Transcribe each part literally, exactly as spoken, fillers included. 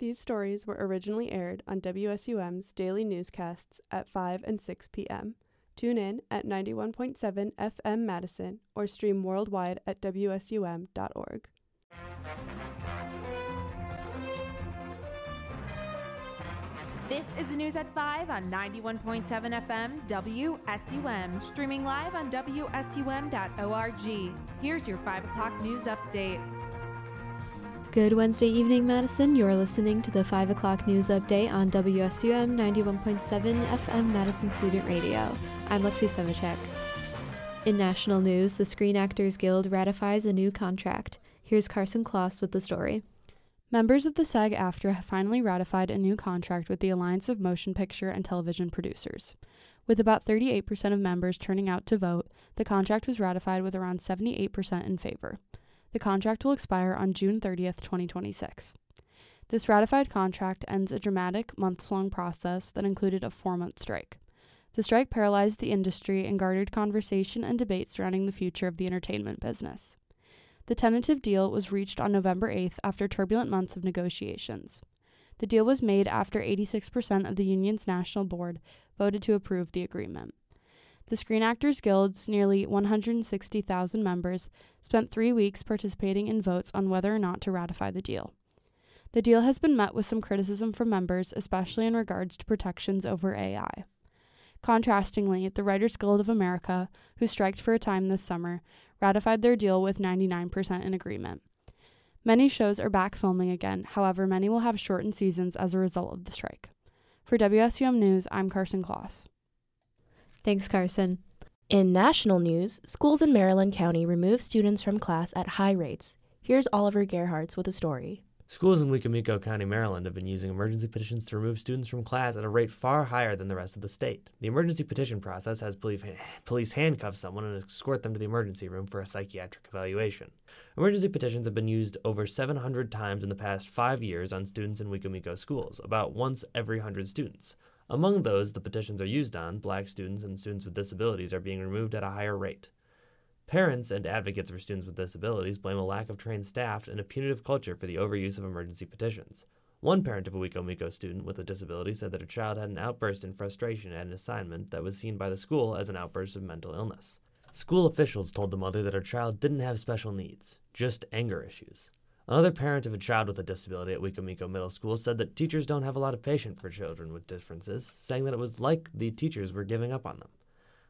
These stories were originally aired on W S U M's daily newscasts at five and six p.m. Tune in at ninety-one point seven F M Madison or stream worldwide at W S U M dot org. This is the News at five on ninety-one point seven F M W S U M, streaming live on W S U M dot org. Here's your five o'clock news update. Good Wednesday evening, Madison. You're listening to the five o'clock news update on W S U M ninety-one point seven F M Madison Student Radio. I'm Lexi Spevacek. In national news, the Screen Actors Guild ratifies a new contract. Here's Carson Kloss with the story. Members of the SAG-AFTRA have finally ratified a new contract with the Alliance of Motion Picture and Television Producers. With about thirty-eight percent of members turning out to vote, the contract was ratified with around seventy-eight percent in favor. The contract will expire on June thirtieth, twenty twenty-six. This ratified contract ends a dramatic, months-long process that included a four-month strike. The strike paralyzed the industry and garnered conversation and debate surrounding the future of the entertainment business. The tentative deal was reached on November eighth after turbulent months of negotiations. The deal was made after eighty-six percent of the union's national board voted to approve the agreement. The Screen Actors Guild's nearly one hundred sixty thousand members spent three weeks participating in votes on whether or not to ratify the deal. The deal has been met with some criticism from members, especially in regards to protections over A I. Contrastingly, the Writers Guild of America, who striked for a time this summer, ratified their deal with ninety-nine percent in agreement. Many shows are back filming again, however, many will have shortened seasons as a result of the strike. For W S U M News, I'm Carson Kloss. Thanks, Carson. In national news, schools in Maryland County remove students from class at high rates. Here's Oliver Gerhardt with a story. Schools in Wicomico County, Maryland have been using emergency petitions to remove students from class at a rate far higher than the rest of the state. The emergency petition process has police handcuff someone and escort them to the emergency room for a psychiatric evaluation. Emergency petitions have been used over seven hundred times in the past five years on students in Wicomico schools, about once every one hundred students. Among those the petitions are used on, black students and students with disabilities are being removed at a higher rate. Parents and advocates for students with disabilities blame a lack of trained staff and a punitive culture for the overuse of emergency petitions. One parent of a Wicomico student with a disability said that her child had an outburst in frustration at an assignment that was seen by the school as an outburst of mental illness. School officials told the mother that her child didn't have special needs, just anger issues. Another parent of a child with a disability at Wicomico Middle School said that teachers don't have a lot of patience for children with differences, saying that it was like the teachers were giving up on them.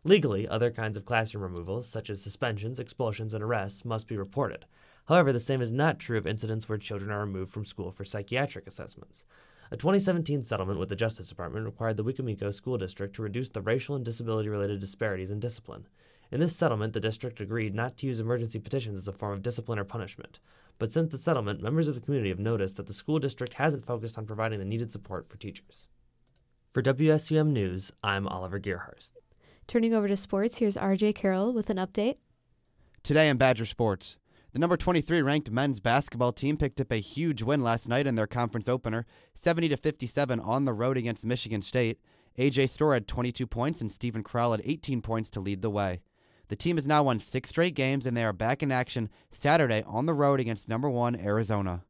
Legally, other kinds of classroom removals, such as suspensions, expulsions, and arrests, must be reported. However, the same is not true of incidents where children are removed from school for psychiatric assessments. A twenty seventeen settlement with the Justice Department required the Wicomico School District to reduce the racial and disability-related disparities in discipline. In this settlement, the district agreed not to use emergency petitions as a form of discipline or punishment. But since the settlement, members of the community have noticed that the school district hasn't focused on providing the needed support for teachers. For W S U M News, I'm Oliver Gerhardt. Turning over to sports, here's R J Carroll with an update. Today in Badger Sports, the number twenty-three ranked men's basketball team picked up a huge win last night in their conference opener, seventy to fifty-seven on the road against Michigan State. A J Storr had twenty-two points and Stephen Crowell had eighteen points to lead the way. The team has now won six straight games, and they are back in action Saturday on the road against number one Arizona.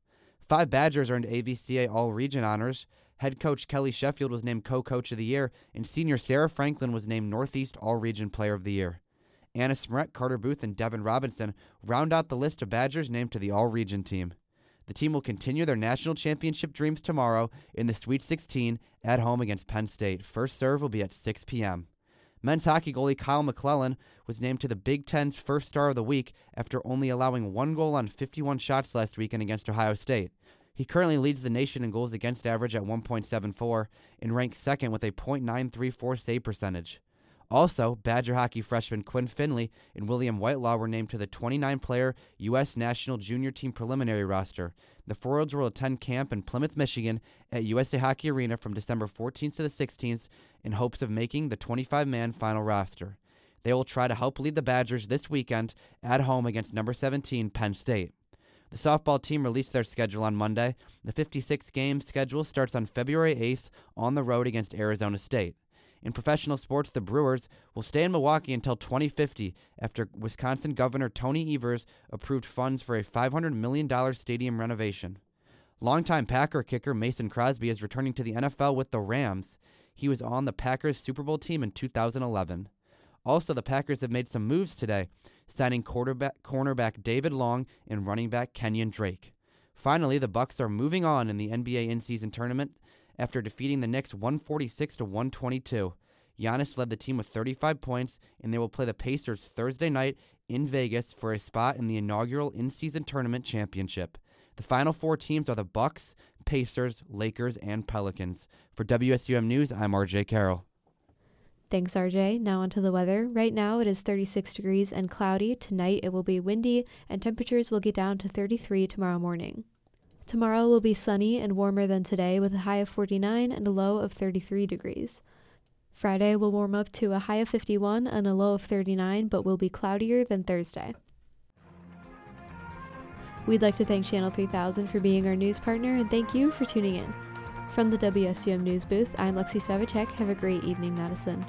Five Badgers earned A V C A All-Region honors. Head coach Kelly Sheffield was named Co-Coach of the Year, and senior Sarah Franklin was named Northeast All-Region Player of the Year. Anna Smret, Carter Booth, and Devin Robinson round out the list of Badgers named to the All-Region team. The team will continue their national championship dreams tomorrow in the Sweet sixteen at home against Penn State. First serve will be at six p.m. Men's hockey goalie Kyle McClellan was named to the Big Ten's first star of the week after only allowing one goal on fifty-one shots last weekend against Ohio State. He currently leads the nation in goals against average at one point seven four and ranks second with a point nine three four save percentage. Also, Badger hockey freshmen Quinn Finley and William Whitelaw were named to the twenty-nine player U S National Junior Team Preliminary roster. The forwards will attend camp in Plymouth, Michigan at U S A Hockey Arena from December fourteenth to the sixteenth in hopes of making the twenty-five man final roster. They will try to help lead the Badgers this weekend at home against number seventeen Penn State. The softball team released their schedule on Monday. The fifty-six game schedule starts on February eighth on the road against Arizona State. In professional sports, the Brewers will stay in Milwaukee until twenty fifty after Wisconsin Governor Tony Evers approved funds for a five hundred million dollars stadium renovation. Longtime Packer kicker Mason Crosby is returning to the N F L with the Rams. He was on the Packers Super Bowl team in two thousand eleven. Also, the Packers have made some moves today, signing quarterback, cornerback David Long and running back Kenyon Drake. Finally, the Bucks are moving on in the N B A in-season tournament after defeating the Knicks one forty-six to one twenty-two. Giannis led the team with thirty-five points, and they will play the Pacers Thursday night in Vegas for a spot in the inaugural in-season tournament championship. The final four teams are the Bucks, Pacers, Lakers, and Pelicans. For W S U M News, I'm R J Carroll. Thanks, R J. Now on to the weather. Right now it is thirty-six degrees and cloudy. Tonight it will be windy, and temperatures will get down to thirty-three tomorrow morning. Tomorrow will be sunny and warmer than today, with a high of forty-nine and a low of thirty-three degrees. Friday will warm up to a high of fifty-one and a low of thirty-nine, but will be cloudier than Thursday. We'd like to thank Channel three thousand for being our news partner, and thank you for tuning in. From the W S U M News Booth, I'm Lexi Spevacek. Have a great evening, Madison.